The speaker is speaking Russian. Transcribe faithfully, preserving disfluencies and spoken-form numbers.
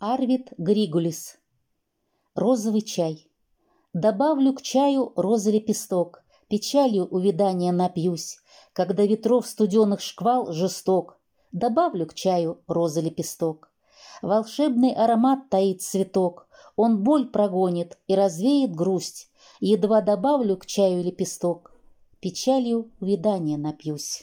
Арвид Григулис. Розовый чай. Добавлю к чаю розы лепесток, печалью увядания напьюсь, когда ветров студеных шквал жесток. Добавлю к чаю розы лепесток. Волшебный аромат таит цветок, он боль прогонит и развеет грусть. Едва добавлю к чаю лепесток, печалью увядания напьюсь.